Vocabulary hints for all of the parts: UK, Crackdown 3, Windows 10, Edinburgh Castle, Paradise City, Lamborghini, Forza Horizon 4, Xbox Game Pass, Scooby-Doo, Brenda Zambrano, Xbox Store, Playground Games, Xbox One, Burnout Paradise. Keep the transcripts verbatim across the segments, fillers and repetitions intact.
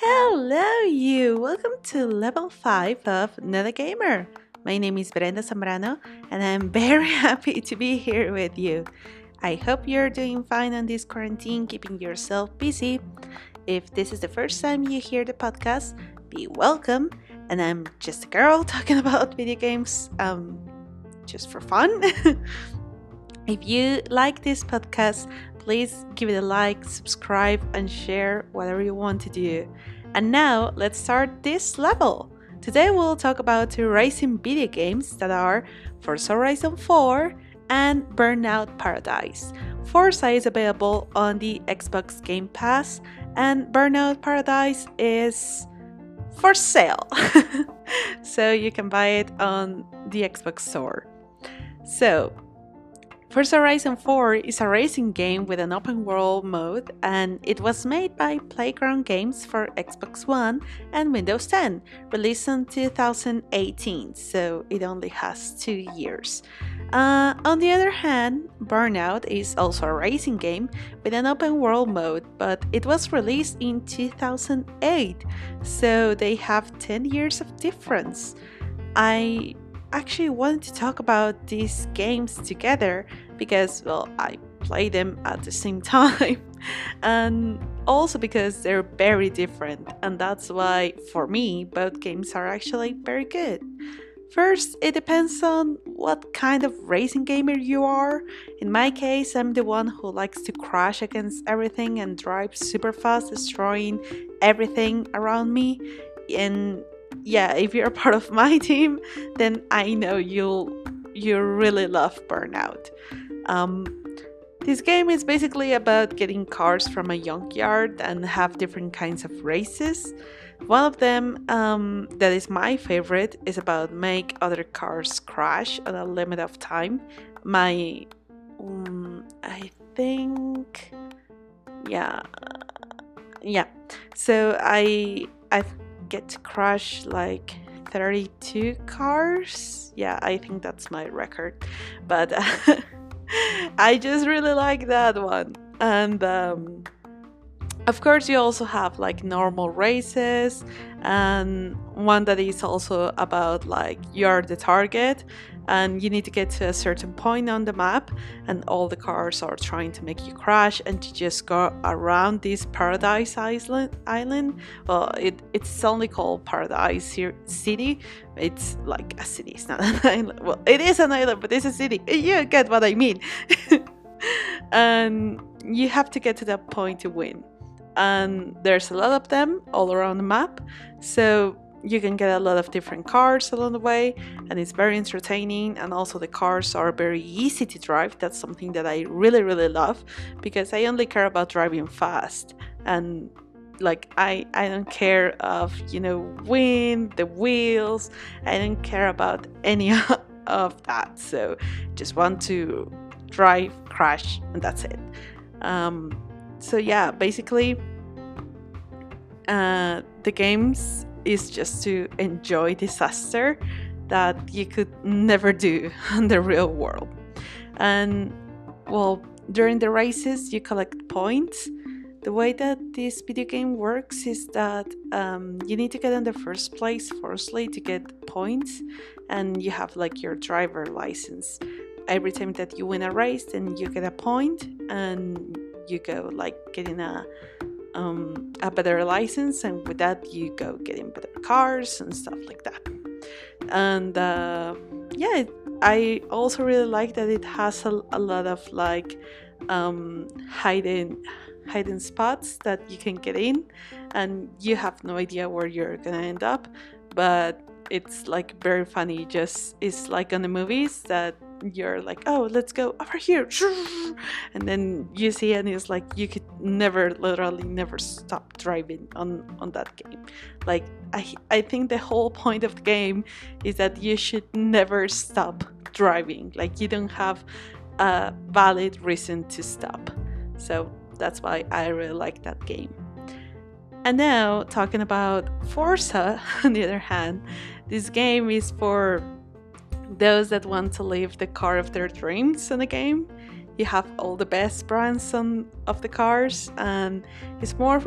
Hello you! Welcome to level five of Another Gamer. My name is Brenda Zambrano and I'm very happy to be here with you. I hope you're doing fine on this quarantine, keeping yourself busy. If this is the first time you hear the podcast, be welcome. And I'm just a girl talking about video games, um, just for fun. If you like this podcast, please give it a like, subscribe and share, whatever you want to do. And now let's start this level. Today we'll talk about two racing video games that are Forza Horizon four and Burnout Paradise. Forza is available on the Xbox Game Pass and Burnout Paradise is for sale. So you can buy it on the Xbox Store. So Forza Horizon four is a racing game with an open world mode and it was made by Playground Games for Xbox One and Windows ten, released in two thousand eighteen, so it only has two years. Uh, on the other hand, Burnout is also a racing game with an open world mode, but it was released in two thousand eight, so they have ten years of difference. I actually wanted to talk about these games together because, well, I play them at the same time and also because they're very different, and that's why for me both games are actually very good. First, it depends on what kind of racing gamer you are. In my case, I'm the one who likes to crash against everything and drive super fast, destroying everything around me. And yeah, if you're part of my team, then I know you'll you really love Burnout. Um, this game is basically about getting cars from a junkyard and have different kinds of races. One of them um, that is my favorite is about make other cars crash on a limit of time. My, um, I think, yeah, yeah. So I I've. get to crash like thirty-two cars. Yeah, I think that's my record, but uh, I just really like that one. And um, of course you also have like normal races and one that is also about like you're the target and you need to get to a certain point on the map and all the cars are trying to make you crash and you just go around this Paradise Island island. Well, it, it's only called Paradise City. It's like a city, it's not an island. Well, it is an island, but it's a city. You get what I mean. And you have to get to that point to win. And there's a lot of them all around the map. So you can get a lot of different cars along the way and it's very entertaining, and also the cars are very easy to drive. That's something that I really really love because I only care about driving fast and like I, I don't care of, you know, wind, the wheels, I don't care about any of that. So just want to drive, crash and that's it. Um, so yeah, basically uh, the games is just to enjoy disaster that you could never do in the real world. And well, during the races you collect points. The way that this video game works is that um, you need to get in the first place firstly to get points, and you have like your driver license. Every time that you win a race then you get a point and you go like getting a Um, a better license, and with that you go getting better cars and stuff like that. And uh, yeah, I also really like that it has a, a lot of like um, hidden hidden spots that you can get in and you have no idea where you're gonna end up, but it's like very funny. Just it's like on the movies that you're like, oh, let's go over here, and then you see and it's like you could never literally never stop driving on on that game. Like I I think the whole point of the game is that you should never stop driving. Like you don't have a valid reason to stop. So that's why I really like that game. And now talking about Forza, on the other hand, this game is for those that want to live the car of their dreams in the game. You have all the best brands on, of the cars and it's more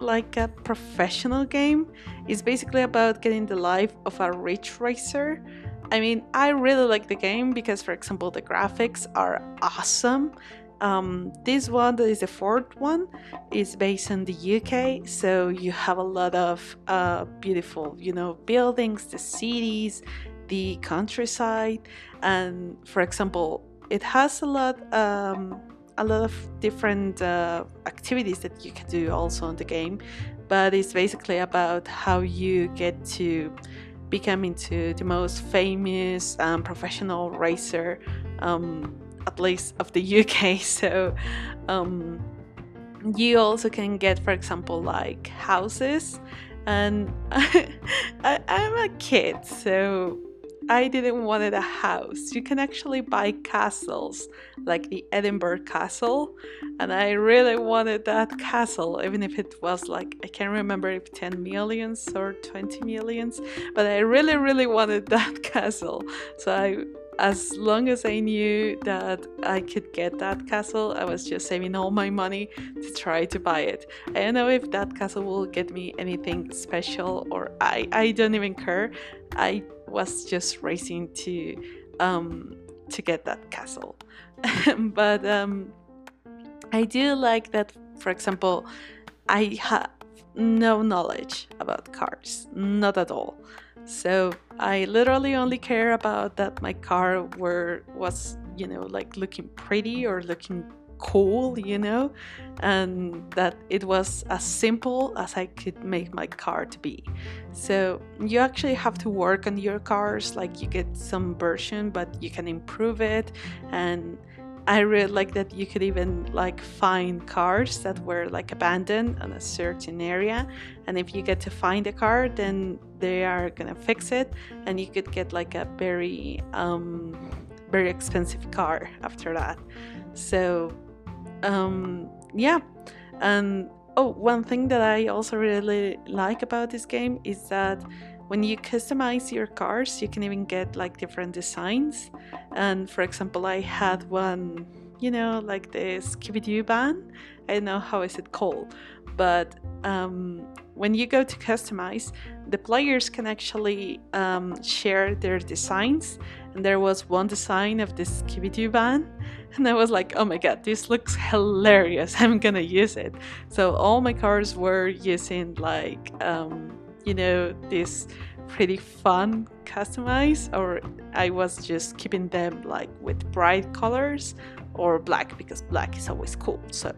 like a professional game. It's basically about getting the life of a rich racer. I mean, I really like the game because, for example, the graphics are awesome. Um, this one, that is the fourth one, is based in the U K, so you have a lot of uh, beautiful, you know, buildings, the cities, the countryside, and for example, it has a lot, um, a lot of different uh, activities that you can do also in the game. But it's basically about how you get to become into the most famous um, professional racer. Um, at least of the U K, so um, you also can get, for example, like houses, and I, I'm a kid, so I didn't want a house. You can actually buy castles, like the Edinburgh Castle, and I really wanted that castle, even if it was like, I can't remember if ten millions or twenty millions, but I really, really wanted that castle, so I as long as I knew that I could get that castle, I was just saving all my money to try to buy it. I don't know if that castle will get me anything special, or I, I don't even care. I was just racing to um, to get that castle. But um, I do like that, for example, I have no knowledge about cars, not at all. So I literally only care about that my car were was, you know, like looking pretty or looking cool, you know, and that it was as simple as I could make my car to be. So you actually have to work on your cars, like you get some version, but you can improve it. And I really like that you could even like find cars that were like abandoned on a certain area, and if you get to find a car, then they are gonna fix it, and you could get like a very um, very expensive car after that. So um, yeah, and oh, one thing that I also really like about this game is that when you customize your cars, you can even get like different designs. And for example, I had one, you know, like the Scooby-Doo van. I don't know how is it called, but um, when you go to customize, the players can actually um, share their designs. And there was one design of this Scooby-Doo van, and I was like, oh my god, this looks hilarious. I'm gonna use it. So all my cars were using like, um, you know, this pretty fun customize, or I was just keeping them like with bright colors or black, because black is always cool. So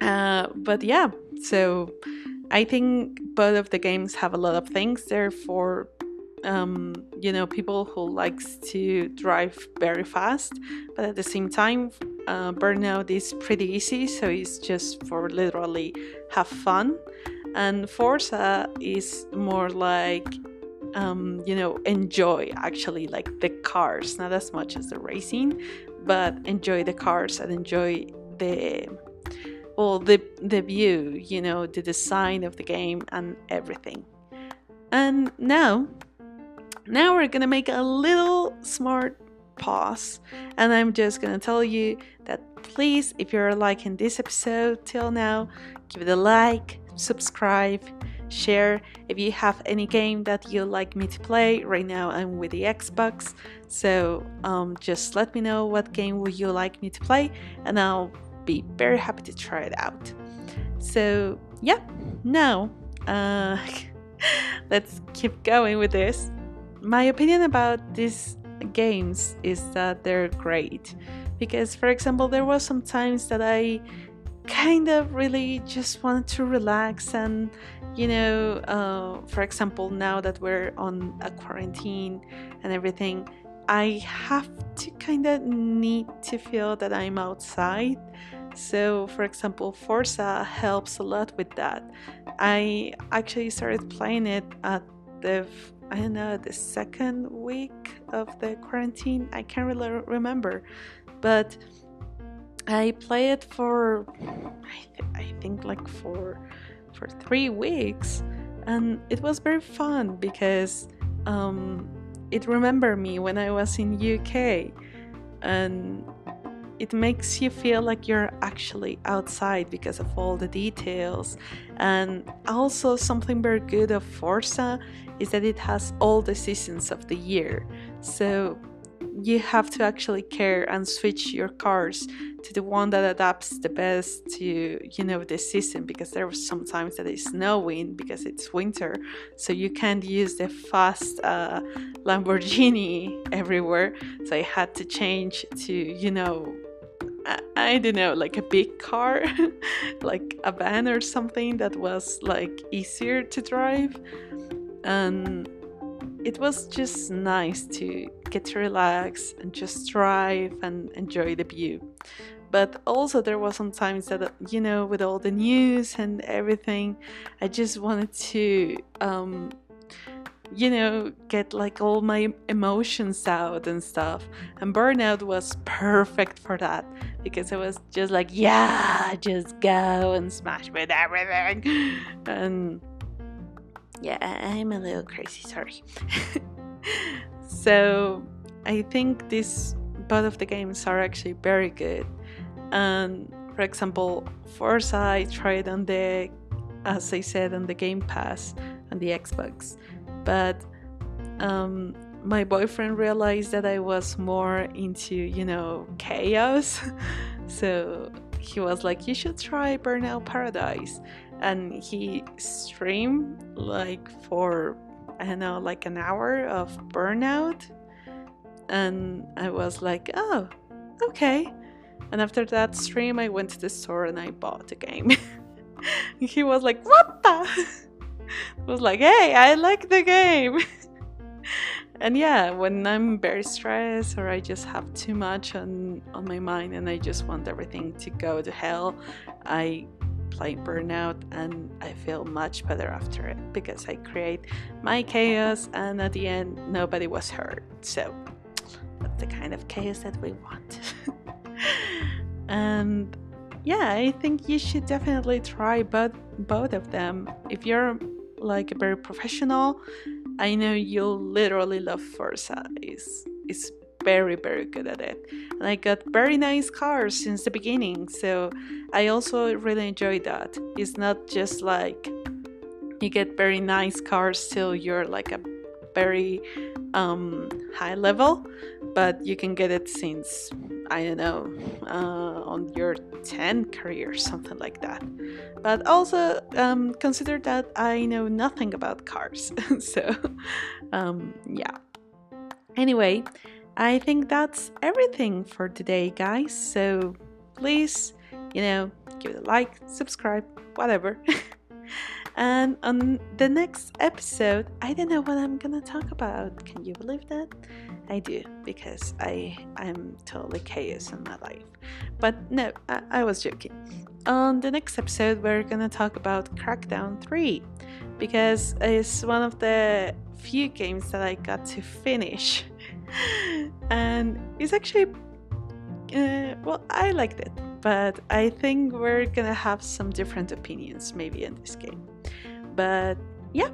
uh, but yeah, so I think both of the games have a lot of things there for um, you know, people who likes to drive very fast, but at the same time, uh, Burnout is pretty easy, so it's just for literally have fun. And Forza is more like, um, you know, enjoy actually like the cars, not as much as the racing, but enjoy the cars and enjoy the, well, the, the view, you know, the design of the game and everything. And now, now we're gonna make a little smart pause, and I'm just gonna tell you that please, if you're liking this episode till now, give it a like, subscribe, share. If you have any game that you'd like me to play, right now I'm with the Xbox, so um, just let me know what game would you like me to play, and I'll be very happy to try it out. So yeah, now uh, let's keep going with this. My opinion about these games is that they're great, because for example, there was some times that I kind of really just wanted to relax, and you know, uh, for example, now that we're on a quarantine and everything, I have to kind of need to feel that I'm outside. So for example, Forza helps a lot with that. I actually started playing it at the I don't know the second week of the quarantine, I can't really remember, but I play it for, I, th- I think like for, for three weeks, and it was very fun because um, it remembered me when I was in U K, and it makes you feel like you're actually outside because of all the details. And also something very good of Forza is that it has all the seasons of the year, so you have to actually care and switch your cars to the one that adapts the best to, you know, the season, because there was sometimes that it's snowing because it's winter, so you can't use the fast uh, Lamborghini everywhere. So I had to change to, you know, I, I don't know, like a big car, like a van or something that was like easier to drive. And it was just nice to get to relax and just drive and enjoy the view. But also there was some times that, you know, with all the news and everything, I just wanted to, um, you know, get like all my emotions out and stuff. And Burnout was perfect for that, because I was just like, yeah, just go and smash with everything. And yeah, I'm a little crazy, sorry. So I think these both of the games are actually very good. And for example, Forza I tried on the, as I said, on the Game Pass on the Xbox. But um, my boyfriend realized that I was more into, you know, chaos. So he was like, you should try Burnout Paradise. And he streamed like for, I don't know, like an hour of Burnout. And I was like, oh, okay. And after that stream, I went to the store and I bought the game. He was like, what the? I was like, hey, I like the game. And yeah, when I'm very stressed or I just have too much on, on my mind and I just want everything to go to hell, I play Burnout and I feel much better after it, because I create my chaos and at the end nobody was hurt. So that's the kind of chaos that we want. And yeah, I think you should definitely try both both of them. If you're like a very professional, I know you'll literally love Forza. It's, it's very very good at it, and I got very nice cars since the beginning, so I also really enjoy that. It's not just like you get very nice cars till you're like a very um high level, but you can get it since, I don't know, uh, on your tenth career, something like that. But also um consider that I know nothing about cars. So um yeah, anyway, I think that's everything for today, guys. So please, you know, give it a like, subscribe, whatever. And on the next episode, I don't know what I'm gonna talk about. Can you believe that? I do, because I I'm totally chaos in my life. But no, I, I was joking. On the next episode, we're gonna talk about Crackdown three, because it's one of the few games that I got to finish. And it's actually, uh, well, I liked it, but I think we're gonna have some different opinions maybe in this game. But yeah,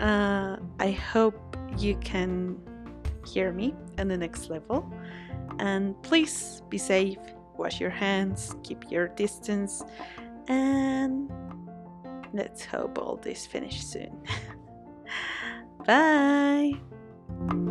uh, I hope you can hear me on the next level. And please be safe, wash your hands, keep your distance, and let's hope all this finishes soon. Bye!